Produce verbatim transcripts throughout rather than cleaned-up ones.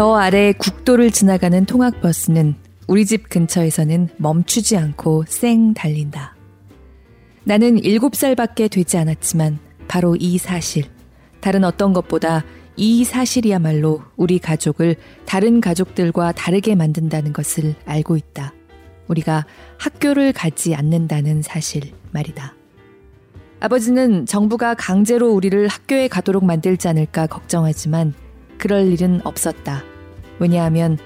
저 아래 국도를 지나가는 통학버스는 우리 집 근처에서는 멈추지 않고 쌩 달린다. 나는 일곱 살밖에 되지 않았지만 바로 이 사실, 다른 어떤 것보다 이 사실이야말로 우리 가족을 다른 가족들과 다르게 만든다는 것을 알고 있다. 우리가 학교를 가지 않는다는 사실 말이다. 아버지는 정부가 강제로 우리를 학교에 가도록 만들지 않을까 걱정하지만 그럴 일은 없었다. 왜냐하면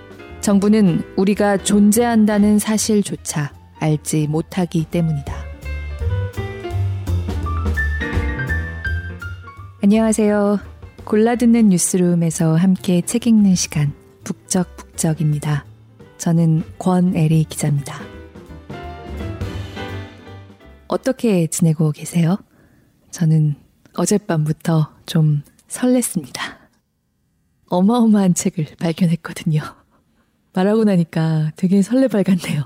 정부는 우리가 존재한다는 사실조차 알지 못하기 때문이다. 안녕하세요. 골라듣는 뉴스룸에서 함께 책 읽는 시간, 북적북적입니다. 저는 권애리 기자입니다. 어떻게 지내고 계세요? 저는 어젯밤부터 좀 설렜습니다. 어마어마한 책을 발견했거든요. 말하고 나니까 되게 설레발 같네요.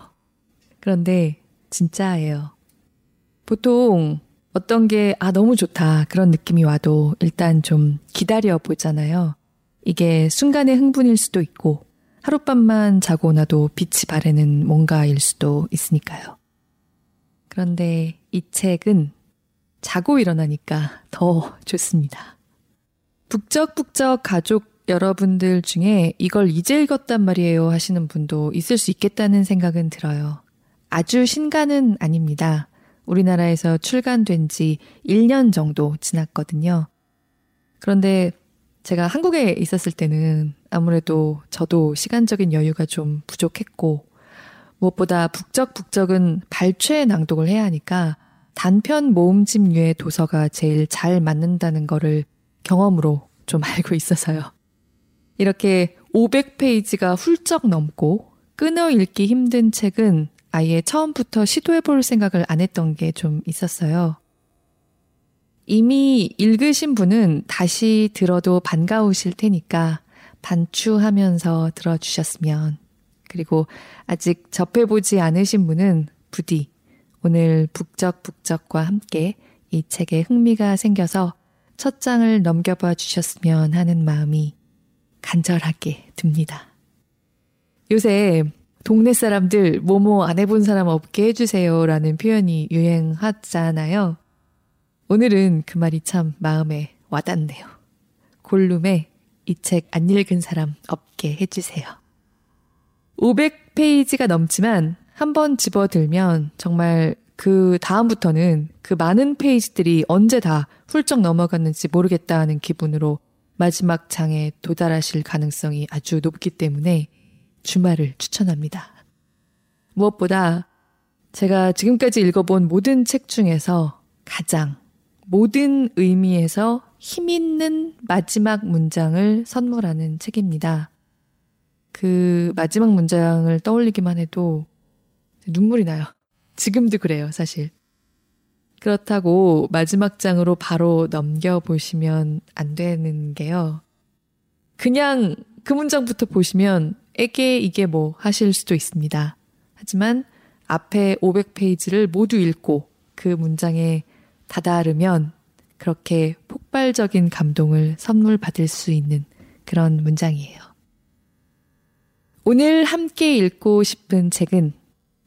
그런데 진짜예요. 보통 어떤 게 아 너무 좋다 그런 느낌이 와도 일단 좀 기다려보잖아요. 이게 순간의 흥분일 수도 있고 하룻밤만 자고 나도 빛이 바래는 뭔가일 수도 있으니까요. 그런데 이 책은 자고 일어나니까 더 좋습니다. 북적북적 가족 여러분들 중에 이걸 이제 읽었단 말이에요 하시는 분도 있을 수 있겠다는 생각은 들어요. 아주 신간은 아닙니다. 우리나라에서 출간된 지 일 년 정도 지났거든요. 그런데 제가 한국에 있었을 때는 아무래도 저도 시간적인 여유가 좀 부족했고 무엇보다 북적북적은 발췌 낭독을 해야 하니까 단편 모음집류의 도서가 제일 잘 맞는다는 거를 경험으로 좀 알고 있어서요. 이렇게 오백 페이지가 훌쩍 넘고 끊어 읽기 힘든 책은 아예 처음부터 시도해볼 생각을 안 했던 게 좀 있었어요. 이미 읽으신 분은 다시 들어도 반가우실 테니까 반추하면서 들어주셨으면, 그리고 아직 접해보지 않으신 분은 부디 오늘 북적북적과 함께 이 책에 흥미가 생겨서 첫 장을 넘겨봐 주셨으면 하는 마음이 간절하게 듭니다. 요새 동네 사람들 뭐뭐 안 해본 사람 없게 해주세요 라는 표현이 유행하잖아요. 오늘은 그 말이 참 마음에 와닿네요. 골룸에 이 책 안 읽은 사람 없게 해주세요. 오백 페이지가 넘지만 한 번 집어들면 정말 그 다음부터는 그 많은 페이지들이 언제 다 훌쩍 넘어갔는지 모르겠다는 기분으로 마지막 장에 도달하실 가능성이 아주 높기 때문에 주말을 추천합니다. 무엇보다 제가 지금까지 읽어본 모든 책 중에서 가장 모든 의미에서 힘 있는 마지막 문장을 선물하는 책입니다. 그 마지막 문장을 떠올리기만 해도 눈물이 나요. 지금도 그래요, 사실. 그렇다고 마지막 장으로 바로 넘겨보시면 안 되는 게요. 그냥 그 문장부터 보시면 에게 이게 뭐 하실 수도 있습니다. 하지만 앞에 오백 페이지를 모두 읽고 그 문장에 다다르면 그렇게 폭발적인 감동을 선물 받을 수 있는 그런 문장이에요. 오늘 함께 읽고 싶은 책은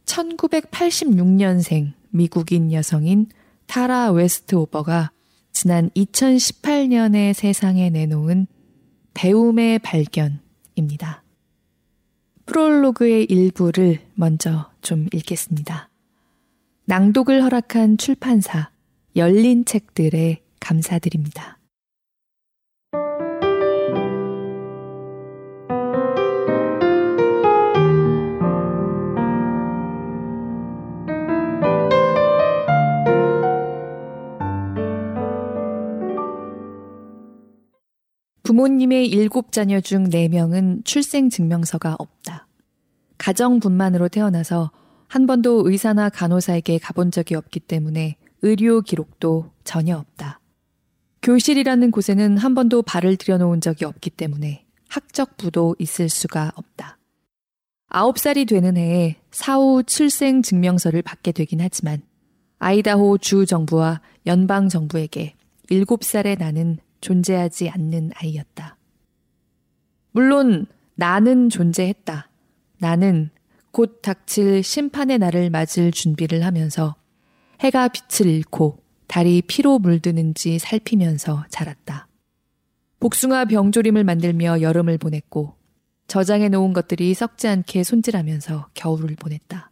천구백팔십육 년생 미국인 여성인 타라 웨스트오버가 지난 이천십팔 년에 세상에 내놓은 배움의 발견입니다. 프롤로그의 일부를 먼저 좀 읽겠습니다. 낭독을 허락한 출판사 열린 책들에 감사드립니다. 부모님의 일곱 자녀 중 네 명은 출생증명서가 없다. 가정분만으로 태어나서 한 번도 의사나 간호사에게 가본 적이 없기 때문에 의료 기록도 전혀 없다. 교실이라는 곳에는 한 번도 발을 들여놓은 적이 없기 때문에 학적부도 있을 수가 없다. 아홉 살이 되는 해에 사후 출생증명서를 받게 되긴 하지만 아이다호 주 정부와 연방 정부에게 일곱 살의 나는 존재하지 않는 아이였다. 물론 나는 존재했다. 나는 곧 닥칠 심판의 날을 맞을 준비를 하면서 해가 빛을 잃고 달이 피로 물드는지 살피면서 자랐다. 복숭아 병조림을 만들며 여름을 보냈고 저장해 놓은 것들이 썩지 않게 손질하면서 겨울을 보냈다.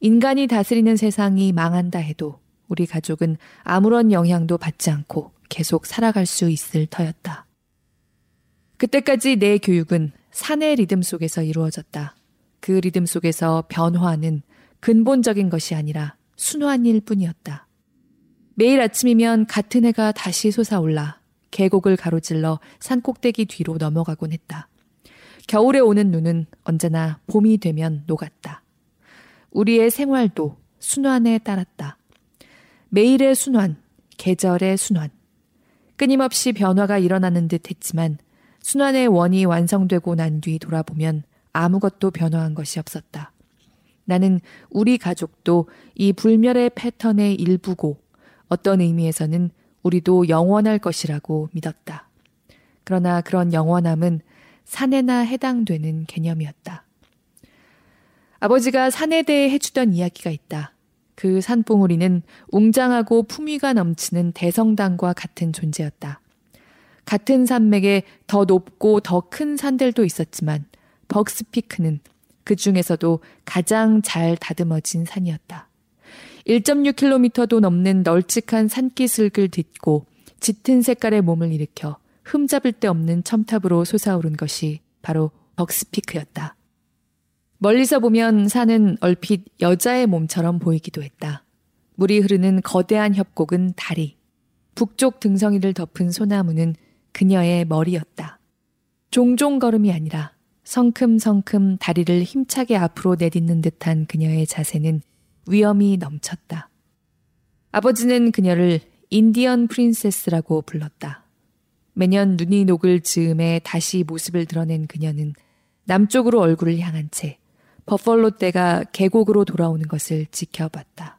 인간이 다스리는 세상이 망한다 해도 우리 가족은 아무런 영향도 받지 않고 계속 살아갈 수 있을 터였다. 그때까지 내 교육은 산의 리듬 속에서 이루어졌다. 그 리듬 속에서 변화는 근본적인 것이 아니라 순환일 뿐이었다. 매일 아침이면 같은 해가 다시 솟아올라 계곡을 가로질러 산꼭대기 뒤로 넘어가곤 했다. 겨울에 오는 눈은 언제나 봄이 되면 녹았다. 우리의 생활도 순환에 따랐다. 매일의 순환, 계절의 순환. 끊임없이 변화가 일어나는 듯 했지만 순환의 원이 완성되고 난 뒤 돌아보면 아무것도 변화한 것이 없었다. 나는 우리 가족도 이 불멸의 패턴의 일부고 어떤 의미에서는 우리도 영원할 것이라고 믿었다. 그러나 그런 영원함은 사내나 해당되는 개념이었다. 아버지가 산에 대해 해주던 이야기가 있다. 그 산봉우리는 웅장하고 품위가 넘치는 대성당과 같은 존재였다. 같은 산맥에 더 높고 더 큰 산들도 있었지만 벅스피크는 그 중에서도 가장 잘 다듬어진 산이었다. 일 점 육 킬로미터도 넘는 널찍한 산기슭을 딛고 짙은 색깔의 몸을 일으켜 흠잡을 데 없는 첨탑으로 솟아오른 것이 바로 벅스피크였다. 멀리서 보면 산은 얼핏 여자의 몸처럼 보이기도 했다. 물이 흐르는 거대한 협곡은 다리, 북쪽 등성이를 덮은 소나무는 그녀의 머리였다. 종종 걸음이 아니라 성큼성큼 다리를 힘차게 앞으로 내딛는 듯한 그녀의 자세는 위엄이 넘쳤다. 아버지는 그녀를 인디언 프린세스라고 불렀다. 매년 눈이 녹을 즈음에 다시 모습을 드러낸 그녀는 남쪽으로 얼굴을 향한 채 버펄로 떼가 계곡으로 돌아오는 것을 지켜봤다.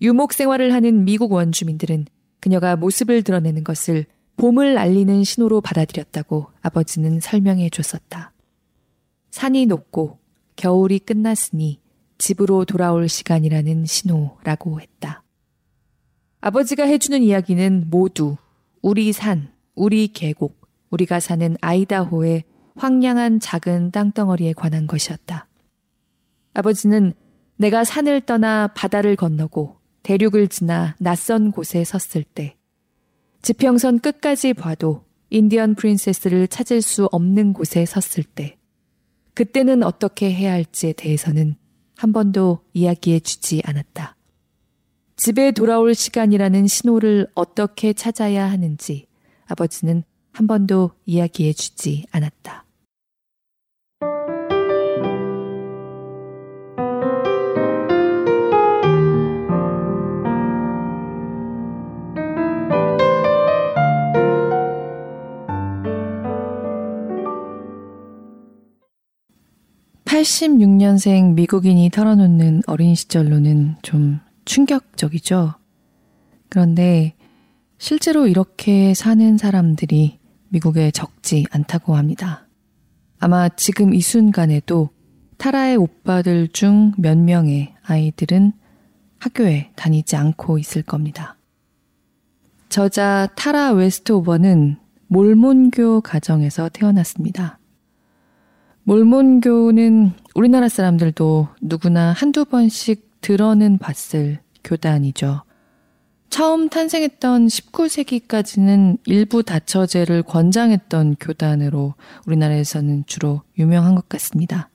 유목 생활을 하는 미국 원주민들은 그녀가 모습을 드러내는 것을 봄을 알리는 신호로 받아들였다고 아버지는 설명해 줬었다. 산이 높고 겨울이 끝났으니 집으로 돌아올 시간이라는 신호라고 했다. 아버지가 해주는 이야기는 모두 우리 산, 우리 계곡, 우리가 사는 아이다호의 황량한 작은 땅덩어리에 관한 것이었다. 아버지는 내가 산을 떠나 바다를 건너고 대륙을 지나 낯선 곳에 섰을 때 지평선 끝까지 봐도 인디언 프린세스를 찾을 수 없는 곳에 섰을 때 그때는 어떻게 해야 할지에 대해서는 한 번도 이야기해 주지 않았다. 집에 돌아올 시간이라는 신호를 어떻게 찾아야 하는지 아버지는 한 번도 이야기해 주지 않았다. 팔십육 년생 미국인이 털어놓는 어린 시절로는 좀 충격적이죠. 그런데 실제로 이렇게 사는 사람들이 미국에 적지 않다고 합니다. 아마 지금 이 순간에도 타라의 오빠들 중 몇 명의 아이들은 학교에 다니지 않고 있을 겁니다. 저자 타라 웨스트오버는 몰몬교 가정에서 태어났습니다. 몰몬교는 우리나라 사람들도 누구나 한두 번씩 들어는 봤을 교단이죠. 처음 탄생했던 십구 세기까지는 일부 다처제를 권장했던 교단으로 우리나라에서는 주로 유명한 것 같습니다.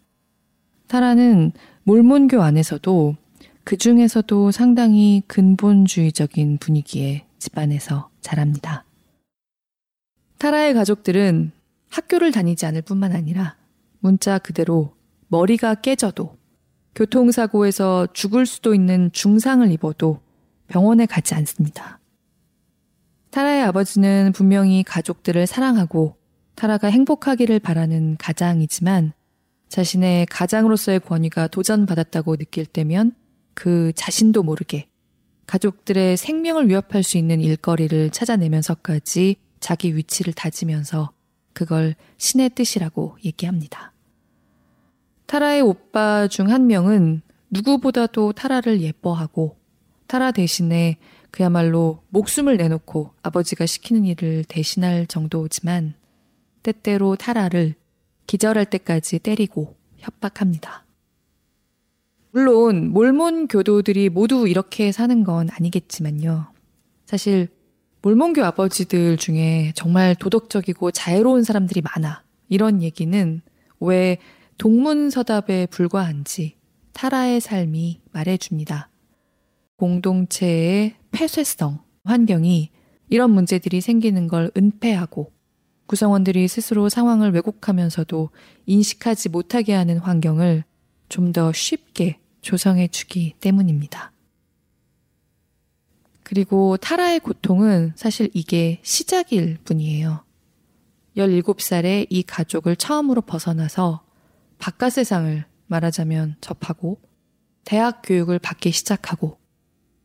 타라는 몰몬교 안에서도 그 중에서도 상당히 근본주의적인 분위기의 집안에서 자랍니다. 타라의 가족들은 학교를 다니지 않을 뿐만 아니라 문자 그대로 머리가 깨져도 교통사고에서 죽을 수도 있는 중상을 입어도 병원에 가지 않습니다. 타라의 아버지는 분명히 가족들을 사랑하고 타라가 행복하기를 바라는 가장이지만 자신의 가장으로서의 권위가 도전받았다고 느낄 때면 그 자신도 모르게 가족들의 생명을 위협할 수 있는 일거리를 찾아내면서까지 자기 위치를 다지면서 그걸 신의 뜻이라고 얘기합니다. 타라의 오빠 중 한 명은 누구보다도 타라를 예뻐하고 타라 대신에 그야말로 목숨을 내놓고 아버지가 시키는 일을 대신할 정도지만 때때로 타라를 기절할 때까지 때리고 협박합니다. 물론 몰몬 교도들이 모두 이렇게 사는 건 아니겠지만요. 사실 몰몬교 아버지들 중에 정말 도덕적이고 자애로운 사람들이 많아. 이런 얘기는 왜 동문서답에 불과한지 타라의 삶이 말해줍니다. 공동체의 폐쇄성, 환경이 이런 문제들이 생기는 걸 은폐하고 구성원들이 스스로 상황을 왜곡하면서도 인식하지 못하게 하는 환경을 좀 더 쉽게 조성해주기 때문입니다. 그리고 타라의 고통은 사실 이게 시작일 뿐이에요. 열일곱 살에 이 가족을 처음으로 벗어나서 바깥 세상을 말하자면 접하고 대학 교육을 받기 시작하고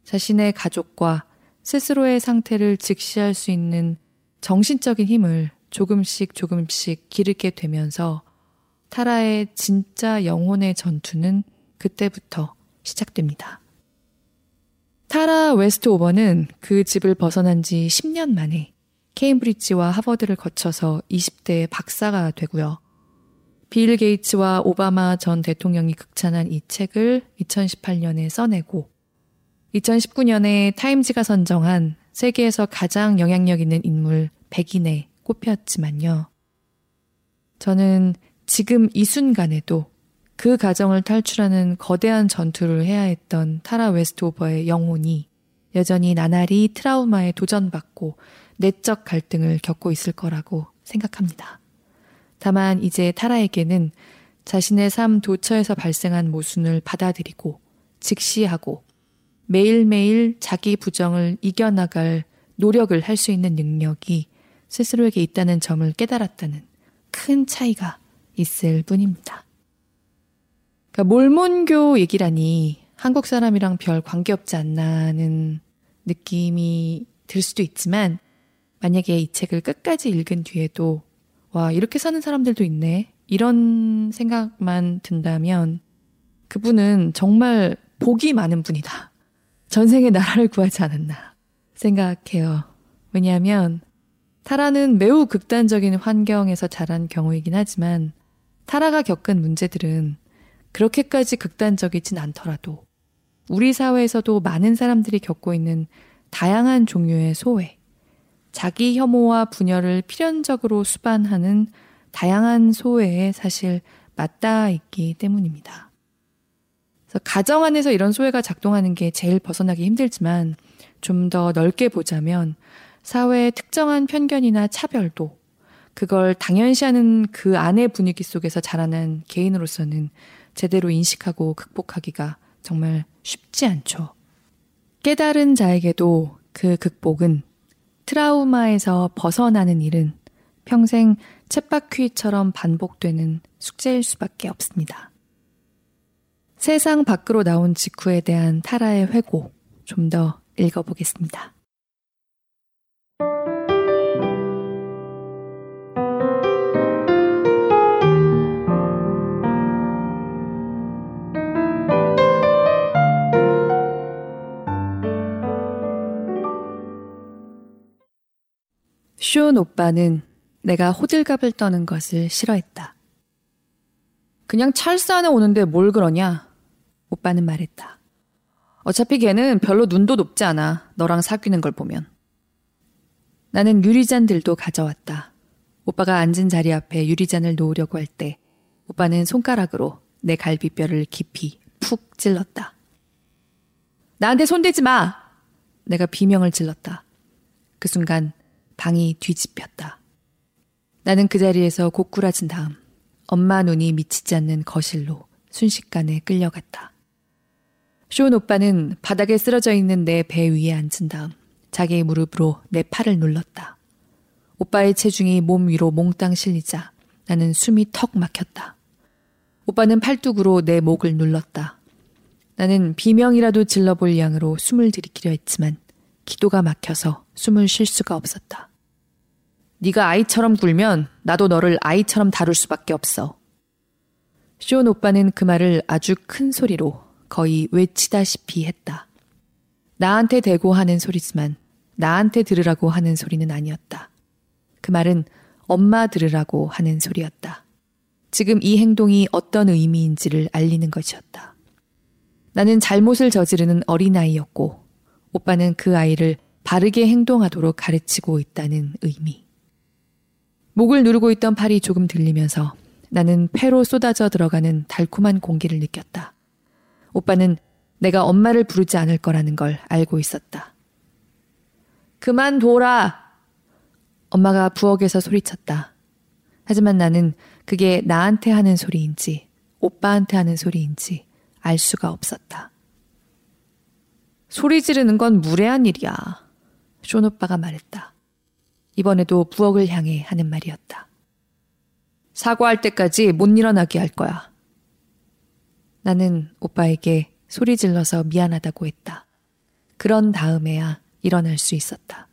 자신의 가족과 스스로의 상태를 직시할 수 있는 정신적인 힘을 조금씩 조금씩 기르게 되면서 타라의 진짜 영혼의 전투는 그때부터 시작됩니다. 타라 웨스트오버는 그 집을 벗어난 지 십 년 만에 케임브리지와 하버드를 거쳐서 이십 대의 박사가 되고요. 빌 게이츠와 오바마 전 대통령이 극찬한 이 책을 이천십팔 년에 써내고 이천십구 년에 타임지가 선정한 세계에서 가장 영향력 있는 인물 백인에 꼽혔지만요. 저는 지금 이 순간에도 그 가정을 탈출하는 거대한 전투를 해야 했던 타라 웨스트오버의 영혼이 여전히 나날이 트라우마에 도전받고 내적 갈등을 겪고 있을 거라고 생각합니다. 다만 이제 타라에게는 자신의 삶 도처에서 발생한 모순을 받아들이고 직시하고 매일매일 자기 부정을 이겨나갈 노력을 할 수 있는 능력이 스스로에게 있다는 점을 깨달았다는 큰 차이가 있을 뿐입니다. 그러니까 몰몬교 얘기라니 한국 사람이랑 별 관계없지 않나는 느낌이 들 수도 있지만 만약에 이 책을 끝까지 읽은 뒤에도 와, 이렇게 사는 사람들도 있네 이런 생각만 든다면 그분은 정말 복이 많은 분이다. 전생에 나라를 구하지 않았나 생각해요. 왜냐하면 타라는 매우 극단적인 환경에서 자란 경우이긴 하지만 타라가 겪은 문제들은 그렇게까지 극단적이진 않더라도 우리 사회에서도 많은 사람들이 겪고 있는 다양한 종류의 소외, 자기 혐오와 분열을 필연적으로 수반하는 다양한 소외에 사실 맞닿아 있기 때문입니다. 그래서 가정 안에서 이런 소외가 작동하는 게 제일 벗어나기 힘들지만 좀 더 넓게 보자면 사회의 특정한 편견이나 차별도 그걸 당연시하는 그 안의 분위기 속에서 자라난 개인으로서는 제대로 인식하고 극복하기가 정말 쉽지 않죠. 깨달은 자에게도 그 극복은 트라우마에서 벗어나는 일은 평생 쳇바퀴처럼 반복되는 숙제일 수밖에 없습니다. 세상 밖으로 나온 직후에 대한 타라의 회고 좀 더 읽어보겠습니다. 숀 오빠는 내가 호들갑을 떠는 것을 싫어했다. 그냥 찰스 안에 오는데 뭘 그러냐? 오빠는 말했다. 어차피 걔는 별로 눈도 높지 않아. 너랑 사귀는 걸 보면. 나는 유리잔들도 가져왔다. 오빠가 앉은 자리 앞에 유리잔을 놓으려고 할 때 오빠는 손가락으로 내 갈비뼈를 깊이 푹 찔렀다. 나한테 손대지 마! 내가 비명을 질렀다. 그 순간 방이 뒤집혔다. 나는 그 자리에서 고꾸라진 다음 엄마 눈이 미치지 않는 거실로 순식간에 끌려갔다. 숀 오빠는 바닥에 쓰러져 있는 내 배 위에 앉은 다음 자기의 무릎으로 내 팔을 눌렀다. 오빠의 체중이 몸 위로 몽땅 실리자 나는 숨이 턱 막혔다. 오빠는 팔뚝으로 내 목을 눌렀다. 나는 비명이라도 질러볼 양으로 숨을 들이키려 했지만 기도가 막혀서 숨을 쉴 수가 없었다. 네가 아이처럼 굴면 나도 너를 아이처럼 다룰 수밖에 없어. 쇼온 오빠는 그 말을 아주 큰 소리로 거의 외치다시피 했다. 나한테 대고 하는 소리지만 나한테 들으라고 하는 소리는 아니었다. 그 말은 엄마 들으라고 하는 소리였다. 지금 이 행동이 어떤 의미인지를 알리는 것이었다. 나는 잘못을 저지르는 어린아이였고 오빠는 그 아이를 바르게 행동하도록 가르치고 있다는 의미. 목을 누르고 있던 팔이 조금 들리면서 나는 폐로 쏟아져 들어가는 달콤한 공기를 느꼈다. 오빠는 내가 엄마를 부르지 않을 거라는 걸 알고 있었다. 그만둬라! 엄마가 부엌에서 소리쳤다. 하지만 나는 그게 나한테 하는 소리인지 오빠한테 하는 소리인지 알 수가 없었다. 소리 지르는 건 무례한 일이야. 쇼 오빠가 말했다. 이번에도 부엌을 향해 하는 말이었다. 사과할 때까지 못 일어나게 할 거야. 나는 오빠에게 소리 질러서 미안하다고 했다. 그런 다음에야 일어날 수 있었다.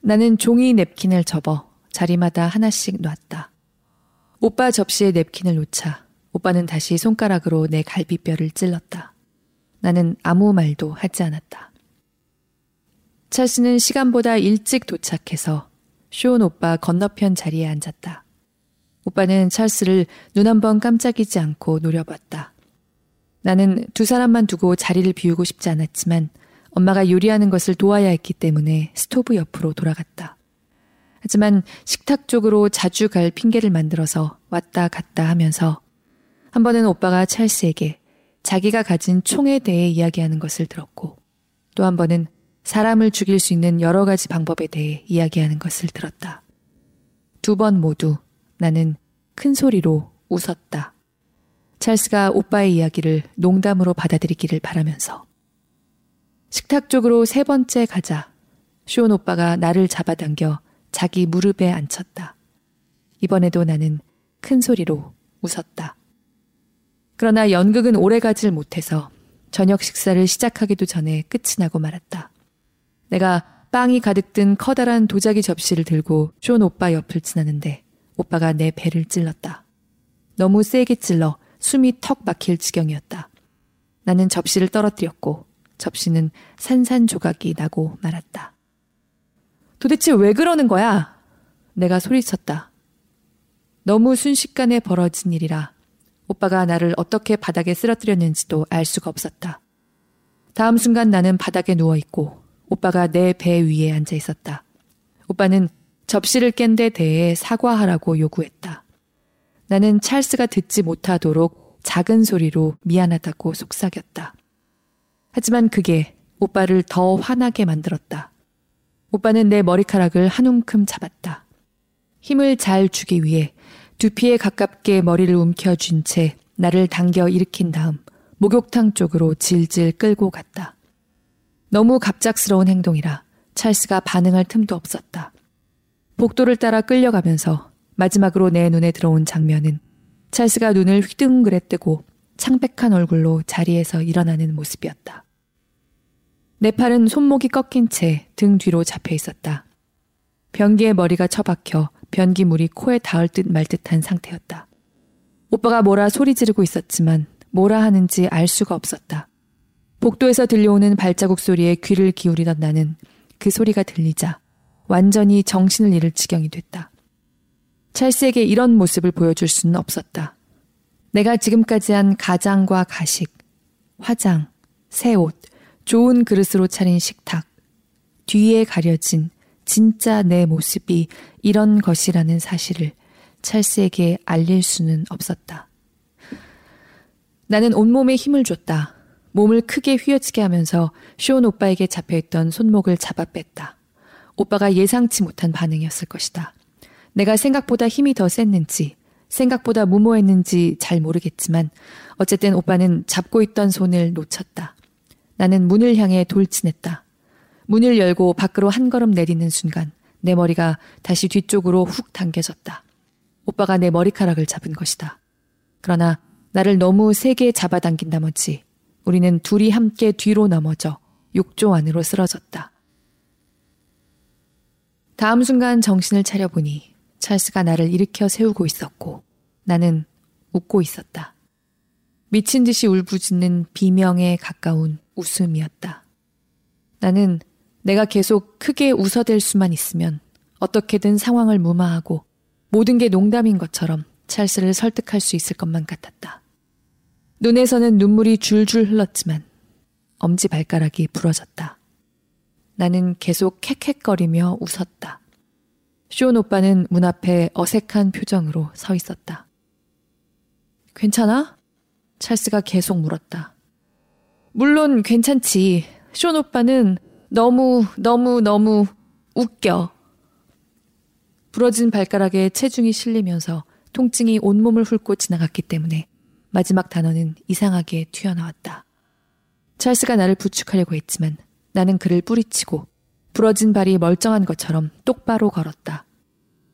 나는 종이 냅킨을 접어 자리마다 하나씩 놨다. 오빠 접시에 냅킨을 놓자 오빠는 다시 손가락으로 내 갈비뼈를 찔렀다. 나는 아무 말도 하지 않았다. 찰스는 시간보다 일찍 도착해서 쇼온 오빠 건너편 자리에 앉았다. 오빠는 찰스를 눈 한 번 깜짝이지 않고 노려봤다. 나는 두 사람만 두고 자리를 비우고 싶지 않았지만 엄마가 요리하는 것을 도와야 했기 때문에 스토브 옆으로 돌아갔다. 하지만 식탁 쪽으로 자주 갈 핑계를 만들어서 왔다 갔다 하면서 한 번은 오빠가 찰스에게 자기가 가진 총에 대해 이야기하는 것을 들었고 또 한 번은 사람을 죽일 수 있는 여러 가지 방법에 대해 이야기하는 것을 들었다. 두 번 모두 나는 큰 소리로 웃었다. 찰스가 오빠의 이야기를 농담으로 받아들이기를 바라면서. 식탁 쪽으로 세 번째 가자. 쇼온 오빠가 나를 잡아당겨 자기 무릎에 앉혔다. 이번에도 나는 큰 소리로 웃었다. 그러나 연극은 오래 가질 못해서 저녁 식사를 시작하기도 전에 끝이 나고 말았다. 내가 빵이 가득 든 커다란 도자기 접시를 들고 쇼온 오빠 옆을 지나는데 오빠가 내 배를 찔렀다. 너무 세게 찔러 숨이 턱 막힐 지경이었다. 나는 접시를 떨어뜨렸고 접시는 산산조각이 나고 말았다. 도대체 왜 그러는 거야? 내가 소리쳤다. 너무 순식간에 벌어진 일이라 오빠가 나를 어떻게 바닥에 쓰러뜨렸는지도 알 수가 없었다. 다음 순간 나는 바닥에 누워있고 오빠가 내 배 위에 앉아 있었다. 오빠는 접시를 깬 데 대해 사과하라고 요구했다. 나는 찰스가 듣지 못하도록 작은 소리로 미안하다고 속삭였다. 하지만 그게 오빠를 더 화나게 만들었다. 오빠는 내 머리카락을 한 움큼 잡았다. 힘을 잘 주기 위해 두피에 가깝게 머리를 움켜쥔 채 나를 당겨 일으킨 다음 목욕탕 쪽으로 질질 끌고 갔다. 너무 갑작스러운 행동이라 찰스가 반응할 틈도 없었다. 복도를 따라 끌려가면서 마지막으로 내 눈에 들어온 장면은 찰스가 눈을 휘둥그레 뜨고 창백한 얼굴로 자리에서 일어나는 모습이었다. 내 팔은 손목이 꺾인 채 등 뒤로 잡혀 있었다. 변기에 머리가 처박혀 변기물이 코에 닿을 듯 말 듯한 상태였다. 오빠가 뭐라 소리 지르고 있었지만 뭐라 하는지 알 수가 없었다. 복도에서 들려오는 발자국 소리에 귀를 기울이던 나는 그 소리가 들리자 완전히 정신을 잃을 지경이 됐다. 찰스에게 이런 모습을 보여줄 수는 없었다. 내가 지금까지 한 가장과 가식, 화장, 새 옷, 좋은 그릇으로 차린 식탁, 뒤에 가려진 진짜 내 모습이 이런 것이라는 사실을 찰스에게 알릴 수는 없었다. 나는 온몸에 힘을 줬다. 몸을 크게 휘어지게 하면서 쇼온 오빠에게 잡혀있던 손목을 잡아 뺐다. 오빠가 예상치 못한 반응이었을 것이다. 내가 생각보다 힘이 더 셌는지 생각보다 무모했는지 잘 모르겠지만 어쨌든 오빠는 잡고 있던 손을 놓쳤다. 나는 문을 향해 돌진했다. 문을 열고 밖으로 한 걸음 내딛는 순간 내 머리가 다시 뒤쪽으로 훅 당겨졌다. 오빠가 내 머리카락을 잡은 것이다. 그러나 나를 너무 세게 잡아당긴 나머지 우리는 둘이 함께 뒤로 넘어져 욕조 안으로 쓰러졌다. 다음 순간 정신을 차려보니 찰스가 나를 일으켜 세우고 있었고 나는 웃고 있었다. 미친 듯이 울부짖는 비명에 가까운 웃음이었다. 나는 내가 계속 크게 웃어댈 수만 있으면 어떻게든 상황을 무마하고 모든 게 농담인 것처럼 찰스를 설득할 수 있을 것만 같았다. 눈에서는 눈물이 줄줄 흘렀지만 엄지발가락이 부러졌다. 나는 계속 캑캑거리며 웃었다. 쇼온 오빠는 문 앞에 어색한 표정으로 서 있었다. 괜찮아? 찰스가 계속 물었다. 물론 괜찮지. 쇼온 오빠는 너무 너무 너무 웃겨. 부러진 발가락에 체중이 실리면서 통증이 온몸을 훑고 지나갔기 때문에 마지막 단어는 이상하게 튀어나왔다. 찰스가 나를 부축하려고 했지만 나는 그를 뿌리치고 부러진 발이 멀쩡한 것처럼 똑바로 걸었다.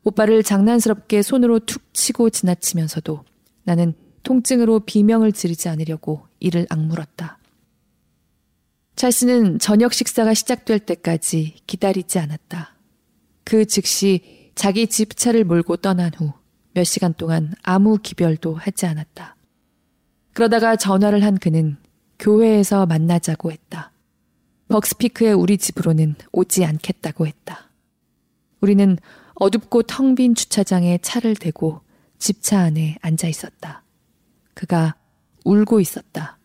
오빠를 장난스럽게 손으로 툭 치고 지나치면서도 나는 통증으로 비명을 지르지 않으려고 이를 악물었다. 찰스는 저녁 식사가 시작될 때까지 기다리지 않았다. 그 즉시 자기 집차를 몰고 떠난 후 몇 시간 동안 아무 기별도 하지 않았다. 그러다가 전화를 한 그는 교회에서 만나자고 했다. 벅스피크의 우리 집으로는 오지 않겠다고 했다. 우리는 어둡고 텅 빈 주차장에 차를 대고 집차 안에 앉아 있었다. 그가 울고 있었다.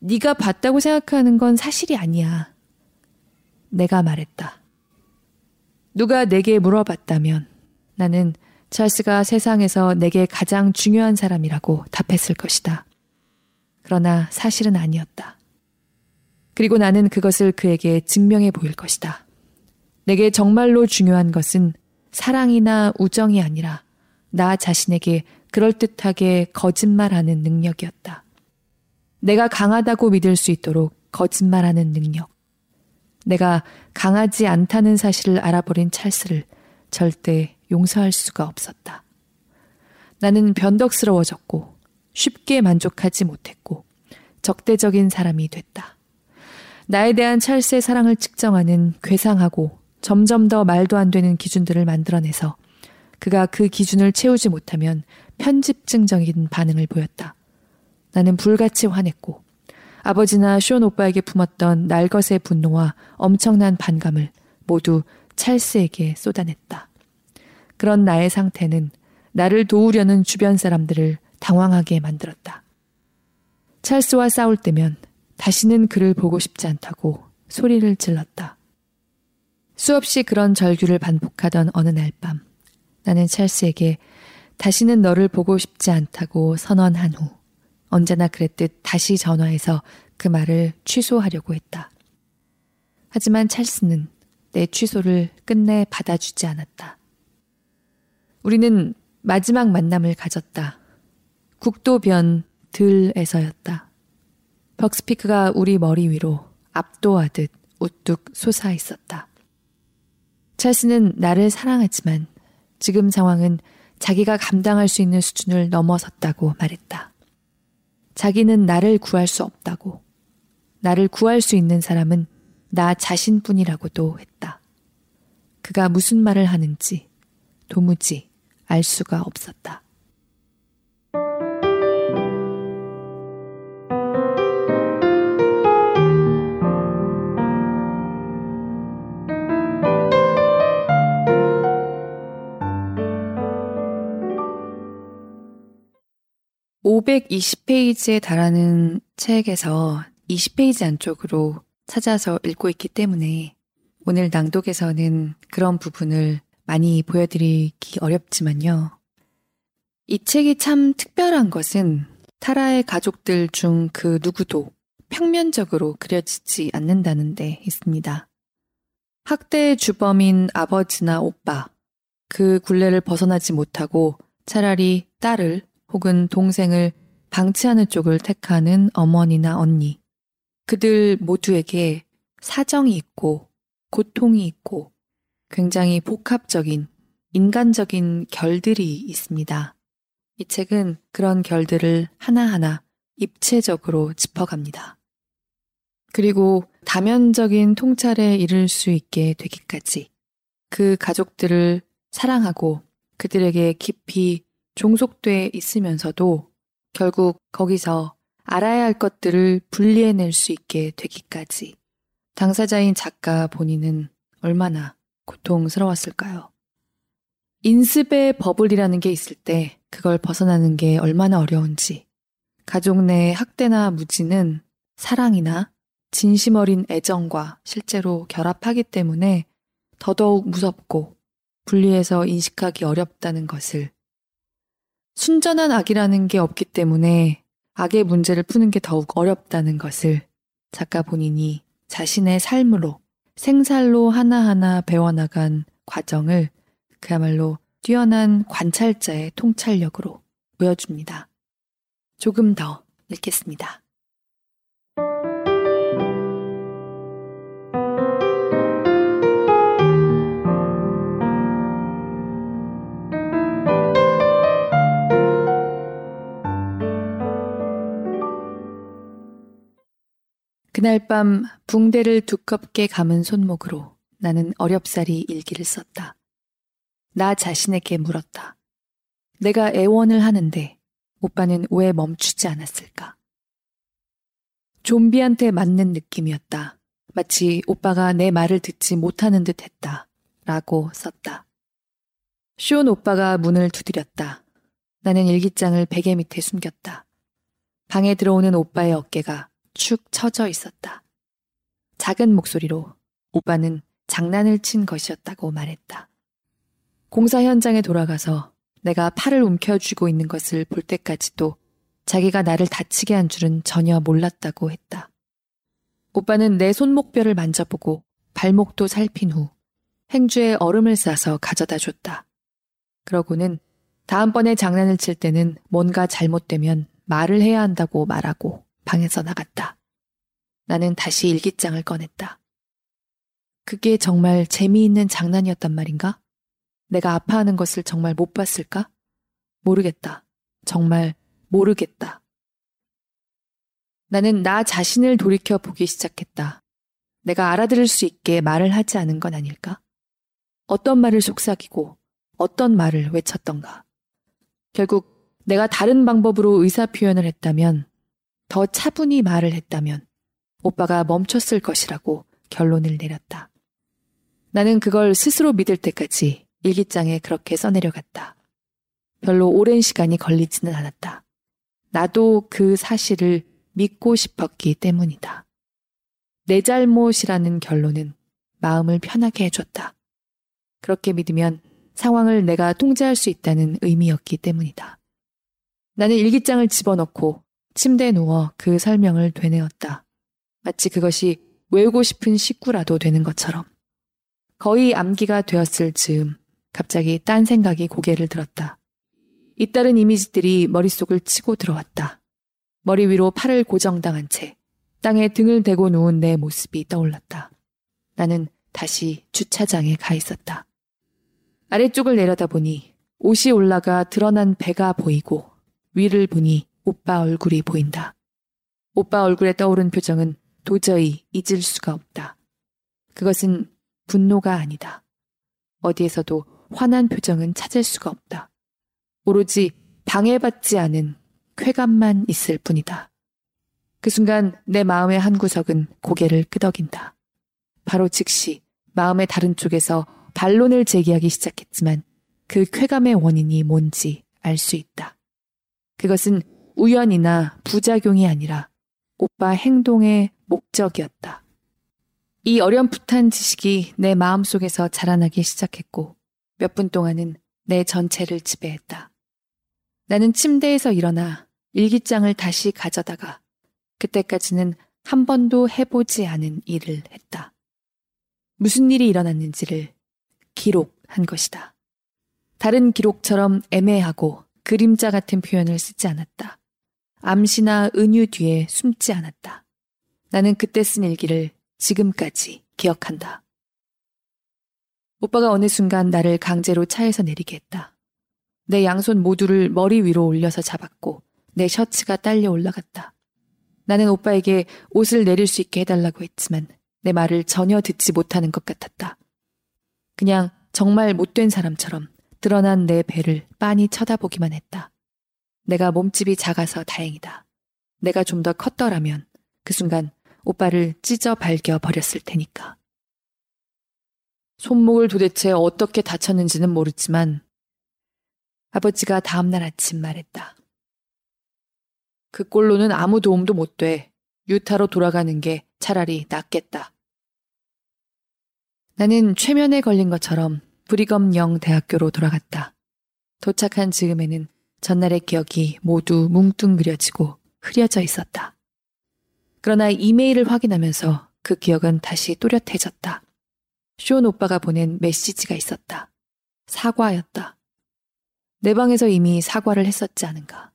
네가 봤다고 생각하는 건 사실이 아니야. 내가 말했다. 누가 내게 물어봤다면 나는 찰스가 세상에서 내게 가장 중요한 사람이라고 답했을 것이다. 그러나 사실은 아니었다. 그리고 나는 그것을 그에게 증명해 보일 것이다. 내게 정말로 중요한 것은 사랑이나 우정이 아니라 나 자신에게 그럴듯하게 거짓말하는 능력이었다. 내가 강하다고 믿을 수 있도록 거짓말하는 능력. 내가 강하지 않다는 사실을 알아버린 찰스를 절대 용서할 수가 없었다. 나는 변덕스러워졌고 쉽게 만족하지 못했고 적대적인 사람이 됐다. 나에 대한 찰스의 사랑을 측정하는 괴상하고 점점 더 말도 안 되는 기준들을 만들어내서 그가 그 기준을 채우지 못하면 편집증적인 반응을 보였다. 나는 불같이 화냈고 아버지나 쇼온 오빠에게 품었던 날것의 분노와 엄청난 반감을 모두 찰스에게 쏟아냈다. 그런 나의 상태는 나를 도우려는 주변 사람들을 당황하게 만들었다. 찰스와 싸울 때면 다시는 그를 보고 싶지 않다고 소리를 질렀다. 수없이 그런 절규를 반복하던 어느 날 밤 나는 찰스에게 다시는 너를 보고 싶지 않다고 선언한 후 언제나 그랬듯 다시 전화해서 그 말을 취소하려고 했다. 하지만 찰스는 내 취소를 끝내 받아주지 않았다. 우리는 마지막 만남을 가졌다. 국도변 들에서였다. 벅스피크가 우리 머리 위로 압도하듯 우뚝 솟아 있었다. 찰스는 나를 사랑하지만 지금 상황은 자기가 감당할 수 있는 수준을 넘어섰다고 말했다. 자기는 나를 구할 수 없다고. 나를 구할 수 있는 사람은 나 자신뿐이라고도 했다. 그가 무슨 말을 하는지 도무지 알 수가 없었다. 오백이십 페이지에 달하는 책에서 이십 페이지 안쪽으로 찾아서 읽고 있기 때문에 오늘 낭독에서는 그런 부분을 많이 보여드리기 어렵지만요. 이 책이 참 특별한 것은 타라의 가족들 중 그 누구도 평면적으로 그려지지 않는다는 데 있습니다. 학대의 주범인 아버지나 오빠, 그 굴레를 벗어나지 못하고 차라리 딸을 혹은 동생을 방치하는 쪽을 택하는 어머니나 언니. 그들 모두에게 사정이 있고 고통이 있고 굉장히 복합적인 인간적인 결들이 있습니다. 이 책은 그런 결들을 하나하나 입체적으로 짚어갑니다. 그리고 다면적인 통찰에 이를 수 있게 되기까지 그 가족들을 사랑하고 그들에게 깊이 종속돼 있으면서도 결국 거기서 알아야 할 것들을 분리해낼 수 있게 되기까지 당사자인 작가 본인은 얼마나 고통스러웠을까요? 인습의 버블이라는 게 있을 때 그걸 벗어나는 게 얼마나 어려운지, 가족 내 학대나 무지는 사랑이나 진심 어린 애정과 실제로 결합하기 때문에 더더욱 무섭고 분리해서 인식하기 어렵다는 것을, 순전한 악이라는 게 없기 때문에 악의 문제를 푸는 게 더욱 어렵다는 것을 작가 본인이 자신의 삶으로 생살로 하나하나 배워나간 과정을 그야말로 뛰어난 관찰자의 통찰력으로 보여줍니다. 조금 더 읽겠습니다. 그날 밤 붕대를 두껍게 감은 손목으로 나는 어렵사리 일기를 썼다. 나 자신에게 물었다. 내가 애원을 하는데 오빠는 왜 멈추지 않았을까? 좀비한테 맞는 느낌이었다. 마치 오빠가 내 말을 듣지 못하는 듯 했다. 라고 썼다. 쇼온 오빠가 문을 두드렸다. 나는 일기장을 베개 밑에 숨겼다. 방에 들어오는 오빠의 어깨가 축 처져 있었다. 작은 목소리로 오빠는 장난을 친 것이었다고 말했다. 공사 현장에 돌아가서 내가 팔을 움켜쥐고 있는 것을 볼 때까지도 자기가 나를 다치게 한 줄은 전혀 몰랐다고 했다. 오빠는 내 손목뼈를 만져보고 발목도 살핀 후 행주에 얼음을 싸서 가져다 줬다. 그러고는 다음번에 장난을 칠 때는 뭔가 잘못되면 말을 해야 한다고 말하고 방에서 나갔다. 나는 다시 일기장을 꺼냈다. 그게 정말 재미있는 장난이었단 말인가? 내가 아파하는 것을 정말 못 봤을까? 모르겠다. 정말 모르겠다. 나는 나 자신을 돌이켜 보기 시작했다. 내가 알아들을 수 있게 말을 하지 않은 건 아닐까? 어떤 말을 속삭이고 어떤 말을 외쳤던가? 결국 내가 다른 방법으로 의사 표현을 했다면, 더 차분히 말을 했다면 오빠가 멈췄을 것이라고 결론을 내렸다. 나는 그걸 스스로 믿을 때까지 일기장에 그렇게 써내려갔다. 별로 오랜 시간이 걸리지는 않았다. 나도 그 사실을 믿고 싶었기 때문이다. 내 잘못이라는 결론은 마음을 편하게 해줬다. 그렇게 믿으면 상황을 내가 통제할 수 있다는 의미였기 때문이다. 나는 일기장을 집어넣고 침대에 누워 그 설명을 되뇌었다. 마치 그것이 외우고 싶은 식구라도 되는 것처럼. 거의 암기가 되었을 즈음 갑자기 딴 생각이 고개를 들었다. 잇따른 이미지들이 머릿속을 치고 들어왔다. 머리 위로 팔을 고정당한 채 땅에 등을 대고 누운 내 모습이 떠올랐다. 나는 다시 주차장에 가 있었다. 아래쪽을 내려다보니 옷이 올라가 드러난 배가 보이고 위를 보니 오빠 얼굴이 보인다. 오빠 얼굴에 떠오른 표정은 도저히 잊을 수가 없다. 그것은 분노가 아니다. 어디에서도 환한 표정은 찾을 수가 없다. 오로지 방해받지 않은 쾌감만 있을 뿐이다. 그 순간 내 마음의 한 구석은 고개를 끄덕인다. 바로 즉시 마음의 다른 쪽에서 반론을 제기하기 시작했지만 그 쾌감의 원인이 뭔지 알 수 있다. 그것은 우연이나 부작용이 아니라 오빠 행동의 목적이었다. 이 어렴풋한 지식이 내 마음속에서 자라나기 시작했고 몇 분 동안은 내 전체를 지배했다. 나는 침대에서 일어나 일기장을 다시 가져다가 그때까지는 한 번도 해보지 않은 일을 했다. 무슨 일이 일어났는지를 기록한 것이다. 다른 기록처럼 애매하고 그림자 같은 표현을 쓰지 않았다. 암시나 은유 뒤에 숨지 않았다. 나는 그때 쓴 일기를 지금까지 기억한다. 오빠가 어느 순간 나를 강제로 차에서 내리게 했다. 내 양손 모두를 머리 위로 올려서 잡았고 내 셔츠가 딸려 올라갔다. 나는 오빠에게 옷을 내릴 수 있게 해달라고 했지만 내 말을 전혀 듣지 못하는 것 같았다. 그냥 정말 못된 사람처럼 드러난 내 배를 빤히 쳐다보기만 했다. 내가 몸집이 작아서 다행이다. 내가 좀 더 컸더라면 그 순간 오빠를 찢어 발겨버렸을 테니까. 손목을 도대체 어떻게 다쳤는지는 모르지만 아버지가 다음날 아침 말했다. 그 꼴로는 아무 도움도 못 돼. 유타로 돌아가는 게 차라리 낫겠다. 나는 최면에 걸린 것처럼 브리검 영 대학교로 돌아갔다. 도착한 즈음에는 전날의 기억이 모두 뭉뚱그려지고 흐려져 있었다. 그러나 이메일을 확인하면서 그 기억은 다시 또렷해졌다. 쇼온 오빠가 보낸 메시지가 있었다. 사과였다. 내 방에서 이미 사과를 했었지 않은가.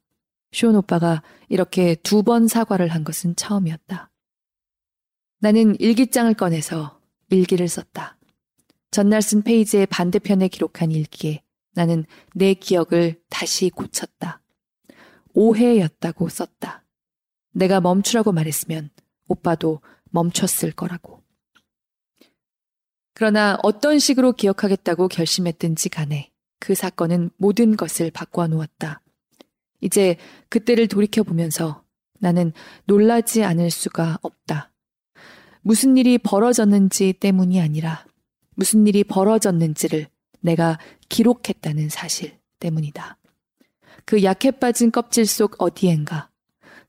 쇼온 오빠가 이렇게 두 번 사과를 한 것은 처음이었다. 나는 일기장을 꺼내서 일기를 썼다. 전날 쓴 페이지의 반대편에 기록한 일기에 나는 내 기억을 다시 고쳤다. 오해였다고 썼다. 내가 멈추라고 말했으면 오빠도 멈췄을 거라고. 그러나 어떤 식으로 기억하겠다고 결심했든지 간에 그 사건은 모든 것을 바꿔놓았다. 이제 그때를 돌이켜보면서 나는 놀라지 않을 수가 없다. 무슨 일이 벌어졌는지 때문이 아니라 무슨 일이 벌어졌는지를 내가 기록했다는 사실 때문이다. 그 약해 빠진 껍질 속 어디엔가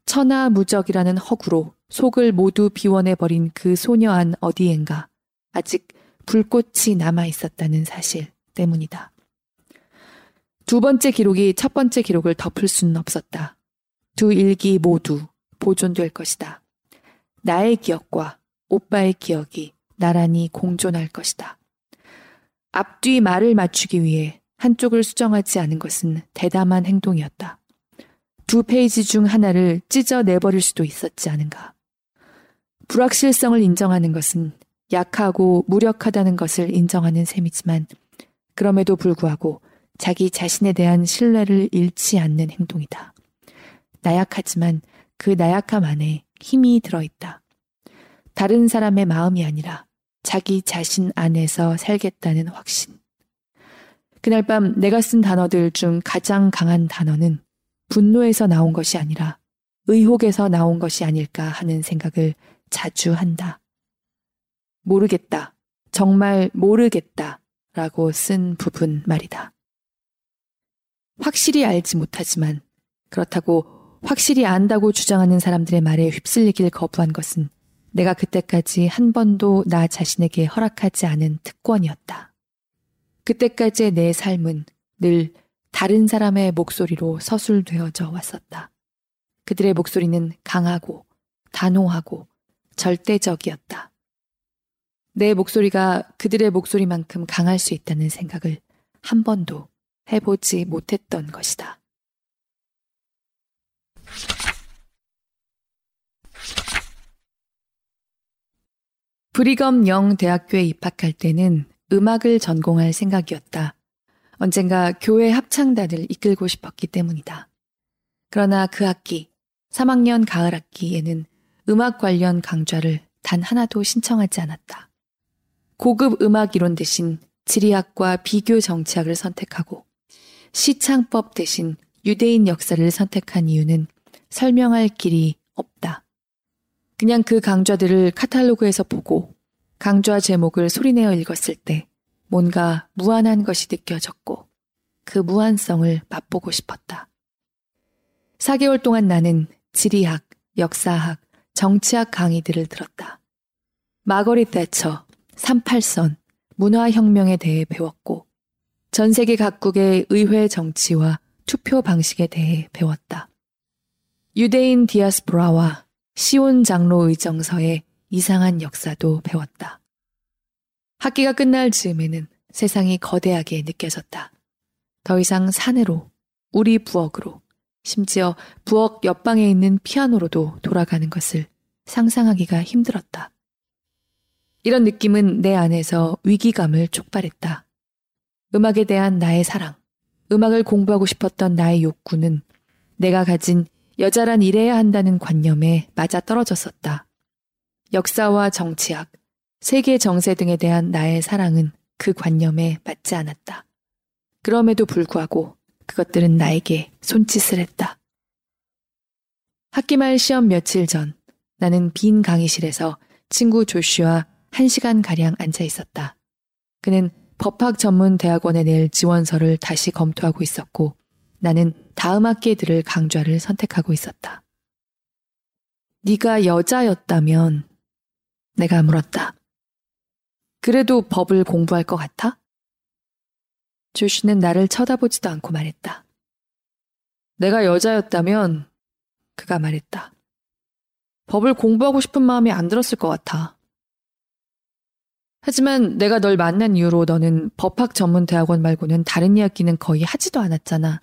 천하무적이라는 허구로 속을 모두 비워내버린 그 소녀한 어디엔가 아직 불꽃이 남아있었다는 사실 때문이다. 두 번째 기록이 첫 번째 기록을 덮을 수는 없었다. 두 일기 모두 보존될 것이다. 나의 기억과 오빠의 기억이 나란히 공존할 것이다. 앞뒤 말을 맞추기 위해 한쪽을 수정하지 않은 것은 대담한 행동이었다. 두 페이지 중 하나를 찢어내버릴 수도 있었지 않은가. 불확실성을 인정하는 것은 약하고 무력하다는 것을 인정하는 셈이지만 그럼에도 불구하고 자기 자신에 대한 신뢰를 잃지 않는 행동이다. 나약하지만 그 나약함 안에 힘이 들어있다. 다른 사람의 마음이 아니라 자기 자신 안에서 살겠다는 확신. 그날 밤 내가 쓴 단어들 중 가장 강한 단어는 분노에서 나온 것이 아니라 의혹에서 나온 것이 아닐까 하는 생각을 자주 한다. 모르겠다. 정말 모르겠다. 라고 쓴 부분 말이다. 확실히 알지 못하지만 그렇다고 확실히 안다고 주장하는 사람들의 말에 휩쓸리길 거부한 것은 내가 그때까지 한 번도 나 자신에게 허락하지 않은 특권이었다. 그때까지의 내 삶은 늘 다른 사람의 목소리로 서술되어져 왔었다. 그들의 목소리는 강하고 단호하고 절대적이었다. 내 목소리가 그들의 목소리만큼 강할 수 있다는 생각을 한 번도 해보지 못했던 것이다. 브리검 영 대학교에 입학할 때는 음악을 전공할 생각이었다. 언젠가 교회 합창단을 이끌고 싶었기 때문이다. 그러나 그 학기, 삼 학년 가을 학기에는 음악 관련 강좌를 단 하나도 신청하지 않았다. 고급 음악 이론 대신 지리학과 비교 정치학을 선택하고 시창법 대신 유대인 역사를 선택한 이유는 설명할 길이 없다. 그냥 그 강좌들을 카탈로그에서 보고 강좌 제목을 소리내어 읽었을 때 뭔가 무한한 것이 느껴졌고 그 무한성을 맛보고 싶었다. 사 개월 동안 나는 지리학, 역사학, 정치학 강의들을 들었다. 마거릿 대처, 삼팔선, 문화혁명에 대해 배웠고 전 세계 각국의 의회 정치와 투표 방식에 대해 배웠다. 유대인 디아스포라와 시온 장로 의정서의 이상한 역사도 배웠다. 학기가 끝날 즈음에는 세상이 거대하게 느껴졌다. 더 이상 산으로, 우리 부엌으로, 심지어 부엌 옆방에 있는 피아노로도 돌아가는 것을 상상하기가 힘들었다. 이런 느낌은 내 안에서 위기감을 촉발했다. 음악에 대한 나의 사랑, 음악을 공부하고 싶었던 나의 욕구는 내가 가진 여자란 이래야 한다는 관념에 맞아떨어졌었다. 역사와 정치학, 세계 정세 등에 대한 나의 사랑은 그 관념에 맞지 않았다. 그럼에도 불구하고 그것들은 나에게 손짓을 했다. 학기말 시험 며칠 전 나는 빈 강의실에서 친구 조슈와 한 시간가량 앉아 있었다. 그는 법학 전문 대학원에 낼 지원서를 다시 검토하고 있었고 나는 다음 학기에 들을 강좌를 선택하고 있었다. 네가 여자였다면? 내가 물었다. 그래도 법을 공부할 것 같아? 조슈는 나를 쳐다보지도 않고 말했다. 내가 여자였다면, 그가 말했다. 법을 공부하고 싶은 마음이 안 들었을 것 같아. 하지만 내가 널 만난 이후로 너는 법학 전문 대학원 말고는 다른 이야기는 거의 하지도 않았잖아.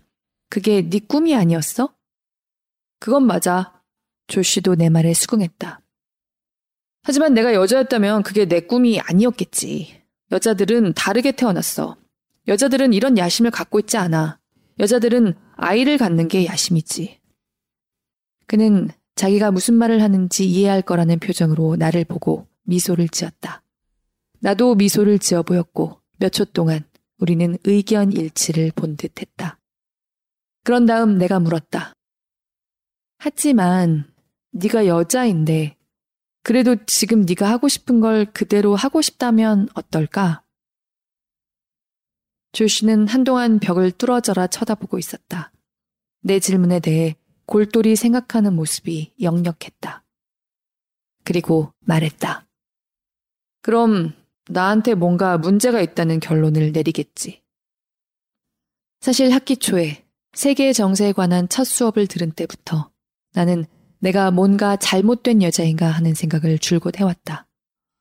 그게 네 꿈이 아니었어? 그건 맞아. 조슈도 내 말에 수긍했다. 하지만 내가 여자였다면 그게 내 꿈이 아니었겠지. 여자들은 다르게 태어났어. 여자들은 이런 야심을 갖고 있지 않아. 여자들은 아이를 갖는 게 야심이지. 그는 자기가 무슨 말을 하는지 이해할 거라는 표정으로 나를 보고 미소를 지었다. 나도 미소를 지어 보였고 몇 초 동안 우리는 의견 일치를 본 듯했다. 그런 다음 내가 물었다. 하지만 네가 여자인데 그래도 지금 네가 하고 싶은 걸 그대로 하고 싶다면 어떨까? 조슈는 한동안 벽을 뚫어져라 쳐다보고 있었다. 내 질문에 대해 골똘히 생각하는 모습이 역력했다. 그리고 말했다. 그럼 나한테 뭔가 문제가 있다는 결론을 내리겠지. 사실 학기 초에 세계 정세에 관한 첫 수업을 들은 때부터 나는 내가 뭔가 잘못된 여자인가 하는 생각을 줄곧 해왔다.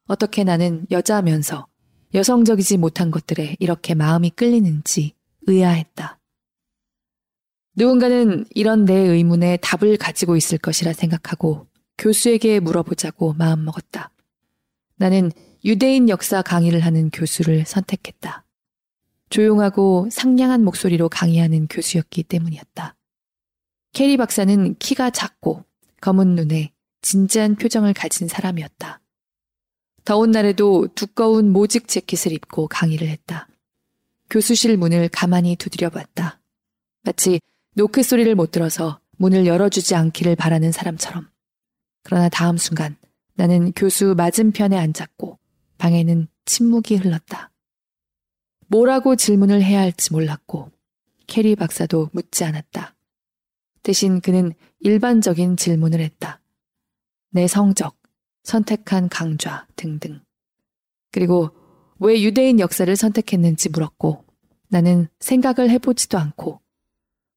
어떻게 나는 여자면서 여성적이지 못한 것들에 이렇게 마음이 끌리는지 의아했다. 누군가는 이런 내 의문에 답을 가지고 있을 것이라 생각하고 교수에게 물어보자고 마음먹었다. 나는 유대인 역사 강의를 하는 교수를 선택했다. 조용하고 상냥한 목소리로 강의하는 교수였기 때문이었다. 캐리 박사는 키가 작고 검은 눈에 진지한 표정을 가진 사람이었다. 더운 날에도 두꺼운 모직 재킷을 입고 강의를 했다. 교수실 문을 가만히 두드려봤다. 마치 노크 소리를 못 들어서 문을 열어주지 않기를 바라는 사람처럼. 그러나 다음 순간 나는 교수 맞은편에 앉았고 방에는 침묵이 흘렀다. 뭐라고 질문을 해야 할지 몰랐고 캐리 박사도 묻지 않았다. 대신 그는 일반적인 질문을 했다. 내 성적, 선택한 강좌 등등. 그리고 왜 유대인 역사를 선택했는지 물었고 나는 생각을 해보지도 않고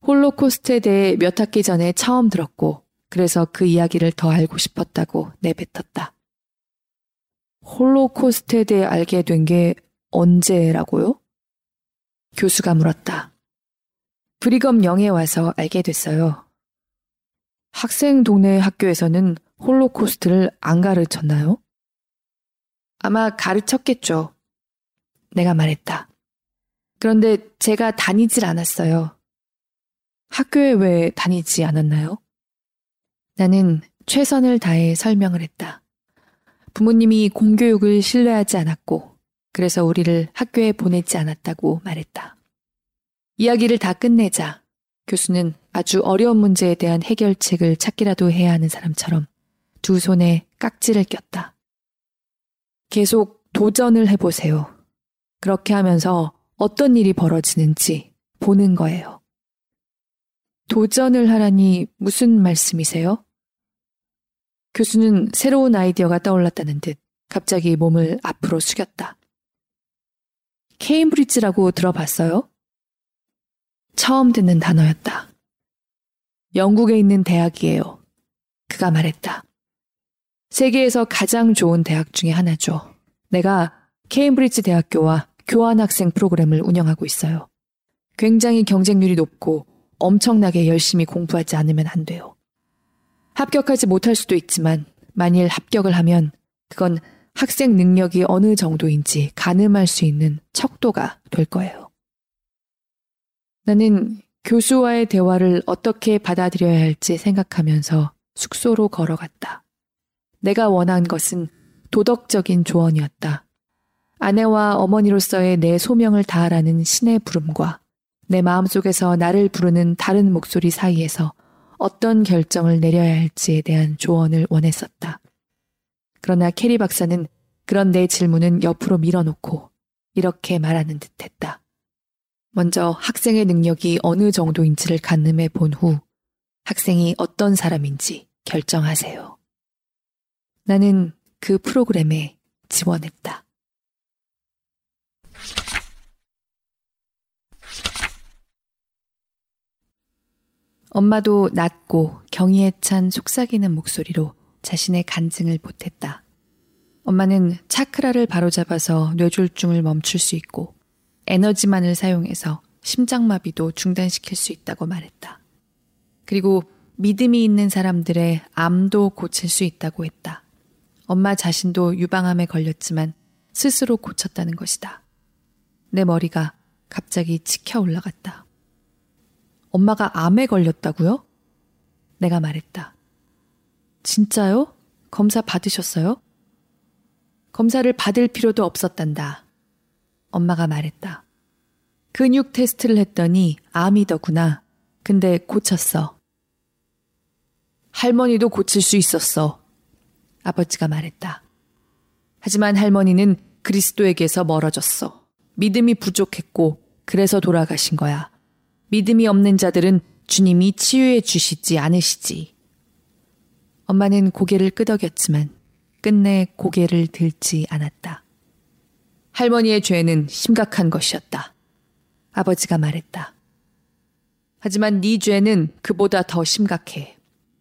홀로코스트에 대해 몇 학기 전에 처음 들었고 그래서 그 이야기를 더 알고 싶었다고 내뱉었다. 홀로코스트에 대해 알게 된 게 언제라고요? 교수가 물었다. 브리검 영에 와서 알게 됐어요. 학생 동네 학교에서는 홀로코스트를 안 가르쳤나요? 아마 가르쳤겠죠. 내가 말했다. 그런데 제가 다니질 않았어요. 학교에 왜 다니지 않았나요? 나는 최선을 다해 설명을 했다. 부모님이 공교육을 신뢰하지 않았고 그래서 우리를 학교에 보내지 않았다고 말했다. 이야기를 다 끝내자 교수는 아주 어려운 문제에 대한 해결책을 찾기라도 해야 하는 사람처럼 두 손에 깍지를 꼈다. 계속 도전을 해보세요. 그렇게 하면서 어떤 일이 벌어지는지 보는 거예요. 도전을 하라니 무슨 말씀이세요? 교수는 새로운 아이디어가 떠올랐다는 듯 갑자기 몸을 앞으로 숙였다. 케임브리지라고 들어봤어요? 처음 듣는 단어였다. 영국에 있는 대학이에요. 그가 말했다. 세계에서 가장 좋은 대학 중에 하나죠. 내가 케임브리지 대학교와 교환학생 프로그램을 운영하고 있어요. 굉장히 경쟁률이 높고 엄청나게 열심히 공부하지 않으면 안 돼요. 합격하지 못할 수도 있지만 만일 합격을 하면 그건 학생 능력이 어느 정도인지 가늠할 수 있는 척도가 될 거예요. 나는 교수와의 대화를 어떻게 받아들여야 할지 생각하면서 숙소로 걸어갔다. 내가 원한 것은 도덕적인 조언이었다. 아내와 어머니로서의 내 소명을 다하라는 신의 부름과 내 마음속에서 나를 부르는 다른 목소리 사이에서 어떤 결정을 내려야 할지에 대한 조언을 원했었다. 그러나 캐리 박사는 그런 내 질문은 옆으로 밀어놓고 이렇게 말하는 듯했다. 먼저 학생의 능력이 어느 정도인지를 가늠해 본 후 학생이 어떤 사람인지 결정하세요. 나는 그 프로그램에 지원했다. 엄마도 낮고 경의에 찬 속삭이는 목소리로 자신의 간증을 보탰다. 엄마는 차크라를 바로잡아서 뇌졸중을 멈출 수 있고 에너지만을 사용해서 심장마비도 중단시킬 수 있다고 말했다. 그리고 믿음이 있는 사람들의 암도 고칠 수 있다고 했다. 엄마 자신도 유방암에 걸렸지만 스스로 고쳤다는 것이다. 내 머리가 갑자기 치켜 올라갔다. 엄마가 암에 걸렸다고요? 내가 말했다. 진짜요? 검사 받으셨어요? 검사를 받을 필요도 없었단다. 엄마가 말했다. 근육 테스트를 했더니 암이더구나. 근데 고쳤어. 할머니도 고칠 수 있었어. 아버지가 말했다. 하지만 할머니는 그리스도에게서 멀어졌어. 믿음이 부족했고 그래서 돌아가신 거야. 믿음이 없는 자들은 주님이 치유해 주시지 않으시지. 엄마는 고개를 끄덕였지만 끝내 고개를 들지 않았다. 할머니의 죄는 심각한 것이었다. 아버지가 말했다. 하지만 네 죄는 그보다 더 심각해.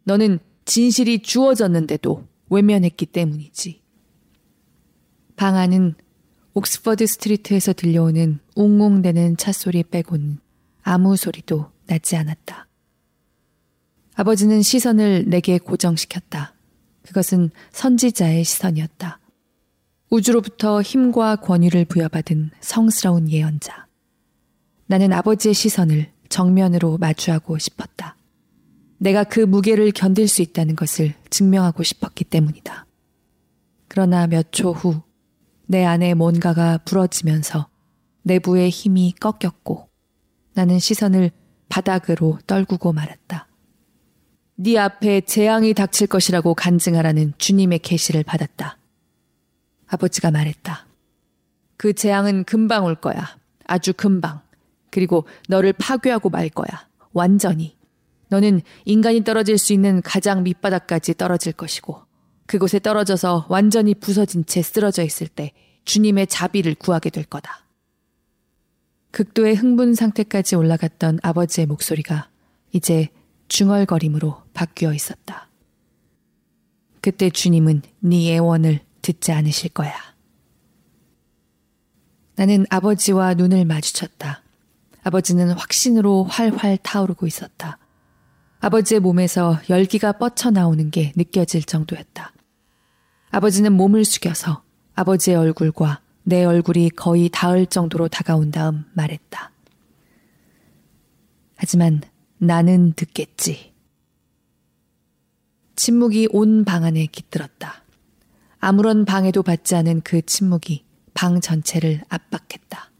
너는 진실이 주어졌는데도 외면했기 때문이지. 방 안은 옥스퍼드 스트리트에서 들려오는 웅웅대는 차소리 빼곤 아무 소리도 나지 않았다. 아버지는 시선을 내게 고정시켰다. 그것은 선지자의 시선이었다. 우주로부터 힘과 권위를 부여받은 성스러운 예언자. 나는 아버지의 시선을 정면으로 마주하고 싶었다. 내가 그 무게를 견딜 수 있다는 것을 증명하고 싶었기 때문이다. 그러나 몇 초 후 내 안에 뭔가가 부러지면서 내부의 힘이 꺾였고 나는 시선을 바닥으로 떨구고 말았다. 네 앞에 재앙이 닥칠 것이라고 간증하라는 주님의 계시를 받았다. 아버지가 말했다. 그 재앙은 금방 올 거야. 아주 금방. 그리고 너를 파괴하고 말 거야. 완전히. 너는 인간이 떨어질 수 있는 가장 밑바닥까지 떨어질 것이고 그곳에 떨어져서 완전히 부서진 채 쓰러져 있을 때 주님의 자비를 구하게 될 거다. 극도의 흥분 상태까지 올라갔던 아버지의 목소리가 이제 중얼거림으로 바뀌어 있었다. 그때 주님은 네 예원을 듣지 않으실 거야. 나는 아버지와 눈을 마주쳤다. 아버지는 확신으로 활활 타오르고 있었다. 아버지의 몸에서 열기가 뻗쳐나오는 게 느껴질 정도였다. 아버지는 몸을 숙여서 아버지의 얼굴과 내 얼굴이 거의 닿을 정도로 다가온 다음 말했다. 하지만 나는 듣겠지. 침묵이 온 방 안에 깃들었다. 아무런 방해도 받지 않은 그 침묵이 방 전체를 압박했다.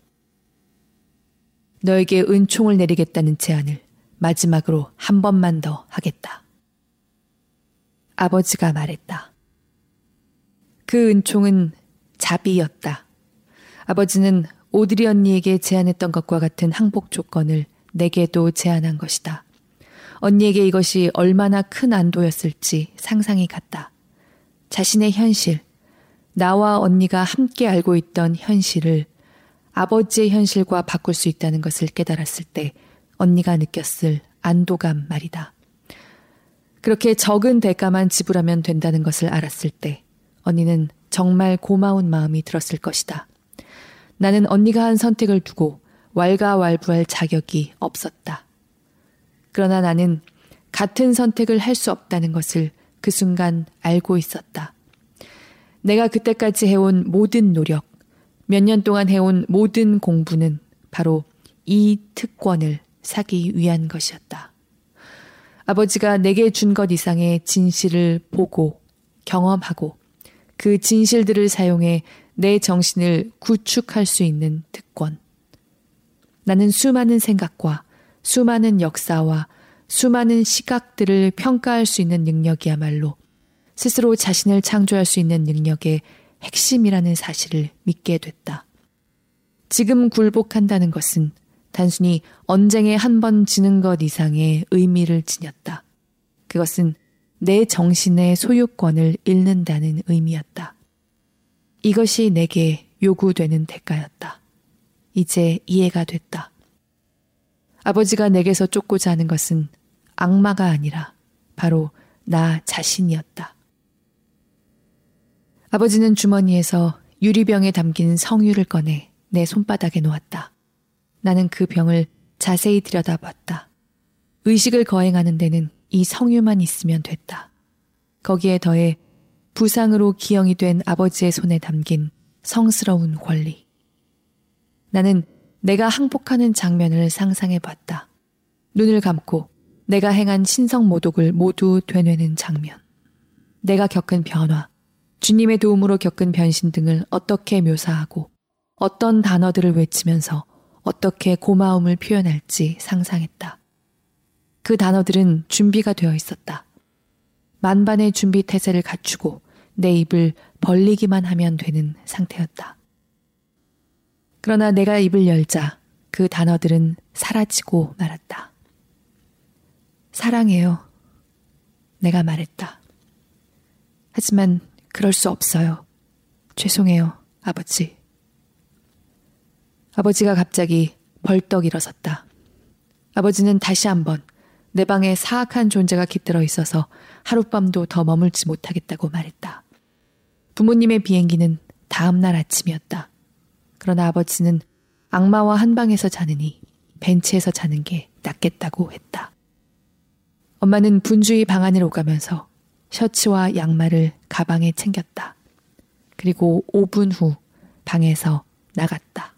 너에게 은총을 내리겠다는 제안을 마지막으로 한 번만 더 하겠다. 아버지가 말했다. 그 은총은 자비였다. 아버지는 오드리 언니에게 제안했던 것과 같은 항복 조건을 내게도 제안한 것이다. 언니에게 이것이 얼마나 큰 안도였을지 상상이 갔다. 자신의 현실, 나와 언니가 함께 알고 있던 현실을 아버지의 현실과 바꿀 수 있다는 것을 깨달았을 때 언니가 느꼈을 안도감 말이다. 그렇게 적은 대가만 지불하면 된다는 것을 알았을 때 언니는 정말 고마운 마음이 들었을 것이다. 나는 언니가 한 선택을 두고 왈가왈부할 자격이 없었다. 그러나 나는 같은 선택을 할 수 없다는 것을 그 순간 알고 있었다. 내가 그때까지 해온 모든 노력, 몇 년 동안 해온 모든 공부는 바로 이 특권을 사기 위한 것이었다. 아버지가 내게 준 것 이상의 진실을 보고 경험하고 그 진실들을 사용해 내 정신을 구축할 수 있는 특권. 나는 수많은 생각과 수많은 역사와 수많은 시각들을 평가할 수 있는 능력이야말로 스스로 자신을 창조할 수 있는 능력의 핵심이라는 사실을 믿게 됐다. 지금 굴복한다는 것은 단순히 언쟁에 한 번 지는 것 이상의 의미를 지녔다. 그것은 내 정신의 소유권을 잃는다는 의미였다. 이것이 내게 요구되는 대가였다. 이제 이해가 됐다. 아버지가 내게서 쫓고자 하는 것은 악마가 아니라 바로 나 자신이었다. 아버지는 주머니에서 유리병에 담긴 성유를 꺼내 내 손바닥에 놓았다. 나는 그 병을 자세히 들여다봤다. 의식을 거행하는 데는 이 성유만 있으면 됐다. 거기에 더해 부상으로 기형이 된 아버지의 손에 담긴 성스러운 권리. 나는 내가 항복하는 장면을 상상해봤다. 눈을 감고 내가 행한 신성 모독을 모두 되뇌는 장면. 내가 겪은 변화, 주님의 도움으로 겪은 변신 등을 어떻게 묘사하고 어떤 단어들을 외치면서 어떻게 고마움을 표현할지 상상했다. 그 단어들은 준비가 되어 있었다. 만반의 준비 태세를 갖추고 내 입을 벌리기만 하면 되는 상태였다. 그러나 내가 입을 열자 그 단어들은 사라지고 말았다. 사랑해요. 내가 말했다. 하지만 그럴 수 없어요. 죄송해요, 아버지. 아버지가 갑자기 벌떡 일어섰다. 아버지는 다시 한번 내 방에 사악한 존재가 깃들어 있어서 하룻밤도 더 머물지 못하겠다고 말했다. 부모님의 비행기는 다음 날 아침이었다. 그러나 아버지는 악마와 한 방에서 자느니 벤치에서 자는 게 낫겠다고 했다. 엄마는 분주히 방 안을 오가면서 셔츠와 양말을 가방에 챙겼다. 그리고 오 분 후 방에서 나갔다.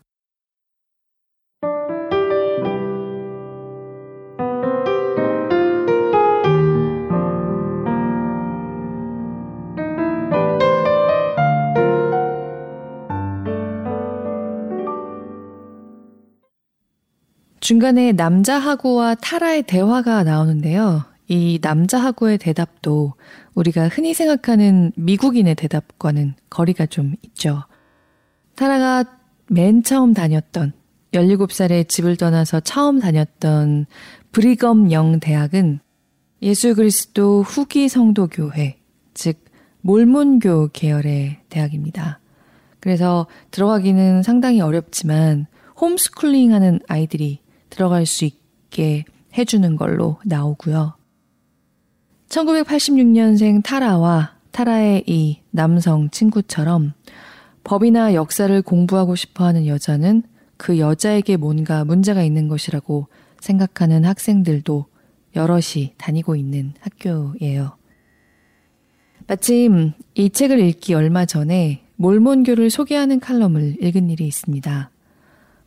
중간에 남자하고와 타라의 대화가 나오는데요. 이 남자하고의 대답도 우리가 흔히 생각하는 미국인의 대답과는 거리가 좀 있죠. 타라가 맨 처음 다녔던, 열일곱 살에 집을 떠나서 처음 다녔던 브리검 영 대학은 예수 그리스도 후기 성도교회, 즉 몰몬교 계열의 대학입니다. 그래서 들어가기는 상당히 어렵지만 홈스쿨링하는 아이들이 들어갈 수 있게 해주는 걸로 나오고요. 천구백팔십육 년생 타라와 타라의 이 남성 친구처럼 법이나 역사를 공부하고 싶어하는 여자는 그 여자에게 뭔가 문제가 있는 것이라고 생각하는 학생들도 여럿이 다니고 있는 학교예요. 마침 이 책을 읽기 얼마 전에 몰몬교를 소개하는 칼럼을 읽은 일이 있습니다.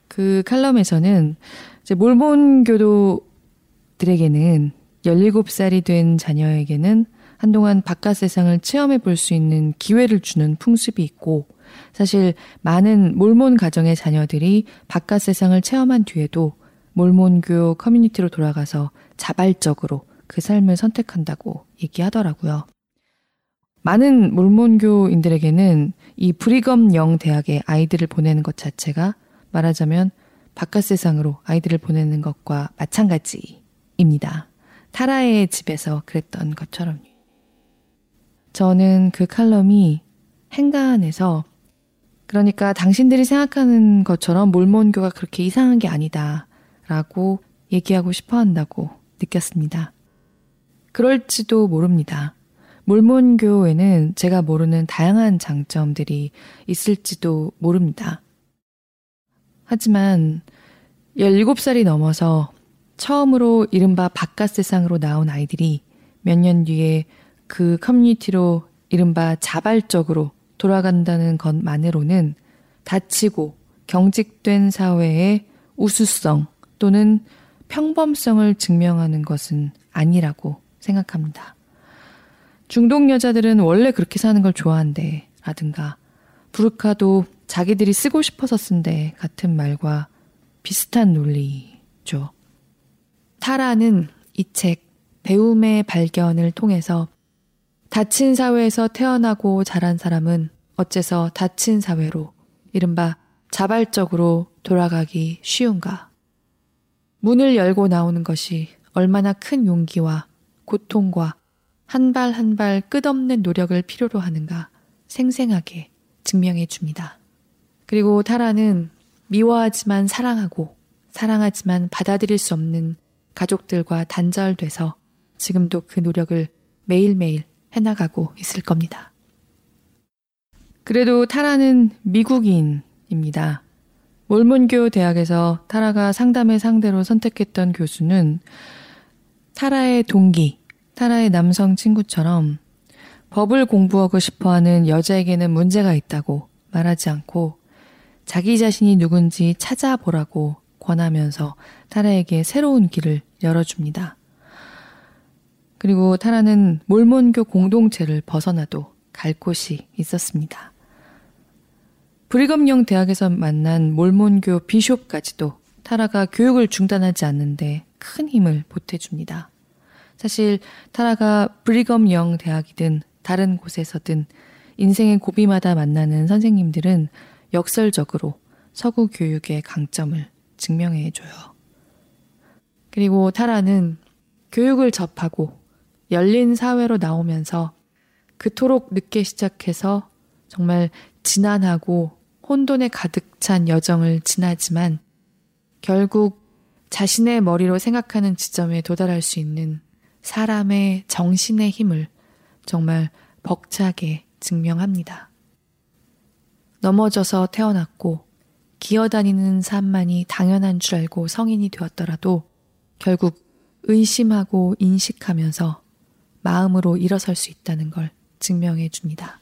그 칼럼에서는 이제 몰몬교도들에게는 열일곱 살이 된 자녀에게는 한동안 바깥 세상을 체험해 볼 수 있는 기회를 주는 풍습이 있고, 사실 많은 몰몬 가정의 자녀들이 바깥 세상을 체험한 뒤에도 몰몬교 커뮤니티로 돌아가서 자발적으로 그 삶을 선택한다고 얘기하더라고요. 많은 몰몬교인들에게는 이 브리검 영 대학에 아이들을 보내는 것 자체가 말하자면 바깥 세상으로 아이들을 보내는 것과 마찬가지입니다. 타라의 집에서 그랬던 것처럼요. 저는 그 칼럼이 행간에서, 그러니까 당신들이 생각하는 것처럼 몰몬교가 그렇게 이상한 게 아니다 라고 얘기하고 싶어 한다고 느꼈습니다. 그럴지도 모릅니다. 몰몬교에는 제가 모르는 다양한 장점들이 있을지도 모릅니다. 하지만 열일곱 살이 넘어서 처음으로 이른바 바깥 세상으로 나온 아이들이 몇 년 뒤에 그 커뮤니티로 이른바 자발적으로 돌아간다는 것만으로는 다치고 경직된 사회의 우수성 또는 평범성을 증명하는 것은 아니라고 생각합니다. 중동 여자들은 원래 그렇게 사는 걸 좋아한대 라든가, 부르카도 자기들이 쓰고 싶어서 쓴데 같은 말과 비슷한 논리죠. 타라는 이 책 배움의 발견을 통해서 닫힌 사회에서 태어나고 자란 사람은 어째서 닫힌 사회로 이른바 자발적으로 돌아가기 쉬운가? 문을 열고 나오는 것이 얼마나 큰 용기와 고통과 한 발 한 발 끝없는 노력을 필요로 하는가 생생하게 증명해 줍니다. 그리고 타라는 미워하지만 사랑하고 사랑하지만 받아들일 수 없는 가족들과 단절돼서 지금도 그 노력을 매일매일 해나가고 있을 겁니다. 그래도 타라는 미국인입니다. 몰몬교 대학에서 타라가 상담의 상대로 선택했던 교수는 타라의 동기, 타라의 남성 친구처럼 법을 공부하고 싶어하는 여자에게는 문제가 있다고 말하지 않고 자기 자신이 누군지 찾아보라고 권하면서 타라에게 새로운 길을 열어줍니다. 그리고 타라는 몰몬교 공동체를 벗어나도 갈 곳이 있었습니다. 브리검 영 대학에서 만난 몰몬교 비숍까지도 타라가 교육을 중단하지 않는데 큰 힘을 보태줍니다. 사실 타라가 브리검 영 대학이든 다른 곳에서든 인생의 고비마다 만나는 선생님들은 역설적으로 서구 교육의 강점을 증명해줘요. 그리고 타라는 교육을 접하고 열린 사회로 나오면서 그토록 늦게 시작해서 정말 지난하고 혼돈에 가득 찬 여정을 지나지만 결국 자신의 머리로 생각하는 지점에 도달할 수 있는 사람의 정신의 힘을 정말 벅차게 증명합니다. 넘어져서 태어났고 기어다니는 삶만이 당연한 줄 알고 성인이 되었더라도 결국 의심하고 인식하면서 마음으로 일어설 수 있다는 걸 증명해 줍니다.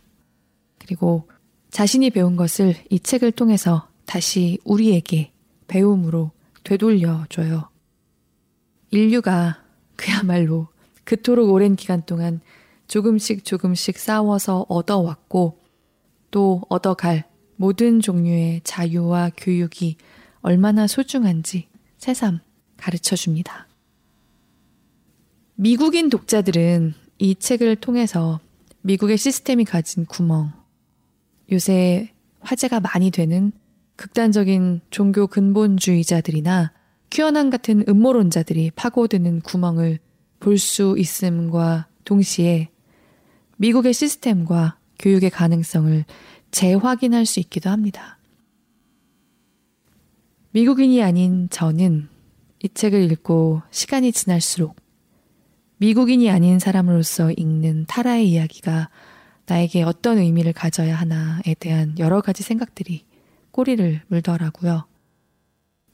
그리고 자신이 배운 것을 이 책을 통해서 다시 우리에게 배움으로 되돌려줘요. 인류가 그야말로 그토록 오랜 기간 동안 조금씩 조금씩 싸워서 얻어왔고 또 얻어갈 모든 종류의 자유와 교육이 얼마나 소중한지 새삼 가르쳐줍니다. 미국인 독자들은 이 책을 통해서 미국의 시스템이 가진 구멍, 요새 화제가 많이 되는 극단적인 종교 근본주의자들이나 퀴어난 같은 음모론자들이 파고드는 구멍을 볼 수 있음과 동시에 미국의 시스템과 교육의 가능성을 재확인할 수 있기도 합니다. 미국인이 아닌 저는 이 책을 읽고 시간이 지날수록 미국인이 아닌 사람으로서 읽는 타라의 이야기가 나에게 어떤 의미를 가져야 하나에 대한 여러 가지 생각들이 꼬리를 물더라고요.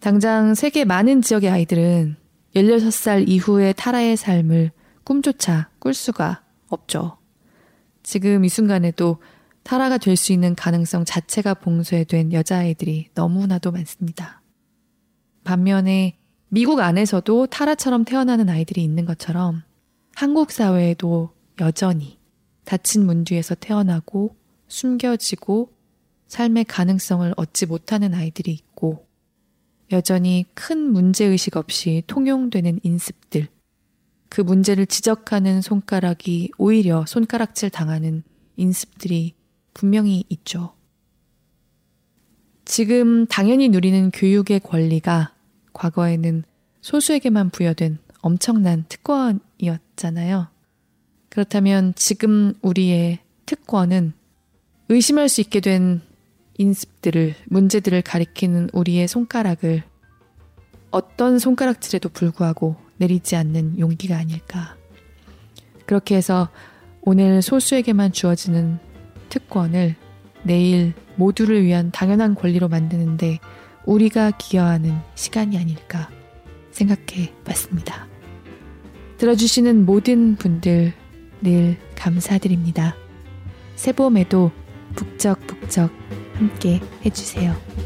당장 세계 많은 지역의 아이들은 열여섯 살 이후의 타라의 삶을 꿈조차 꿀 수가 없죠. 지금 이 순간에도 타라가 될 수 있는 가능성 자체가 봉쇄된 여자아이들이 너무나도 많습니다. 반면에 미국 안에서도 타라처럼 태어나는 아이들이 있는 것처럼 한국 사회에도 여전히 닫힌 문 뒤에서 태어나고 숨겨지고 삶의 가능성을 얻지 못하는 아이들이 있고 여전히 큰 문제의식 없이 통용되는 인습들, 그 문제를 지적하는 손가락이 오히려 손가락질 당하는 인습들이 분명히 있죠. 지금 당연히 누리는 교육의 권리가 과거에는 소수에게만 부여된 엄청난 특권이었잖아요. 그렇다면 지금 우리의 특권은 의심할 수 있게 된 인습들을, 문제들을 가리키는 우리의 손가락을 어떤 손가락질에도 불구하고 내리지 않는 용기가 아닐까. 그렇게 해서 오늘 소수에게만 주어지는 특권을 내일 모두를 위한 당연한 권리로 만드는데 우리가 기여하는 시간이 아닐까 생각해 봤습니다. 들어주시는 모든 분들 늘 감사드립니다. 새봄에도 북적북적 함께 해주세요.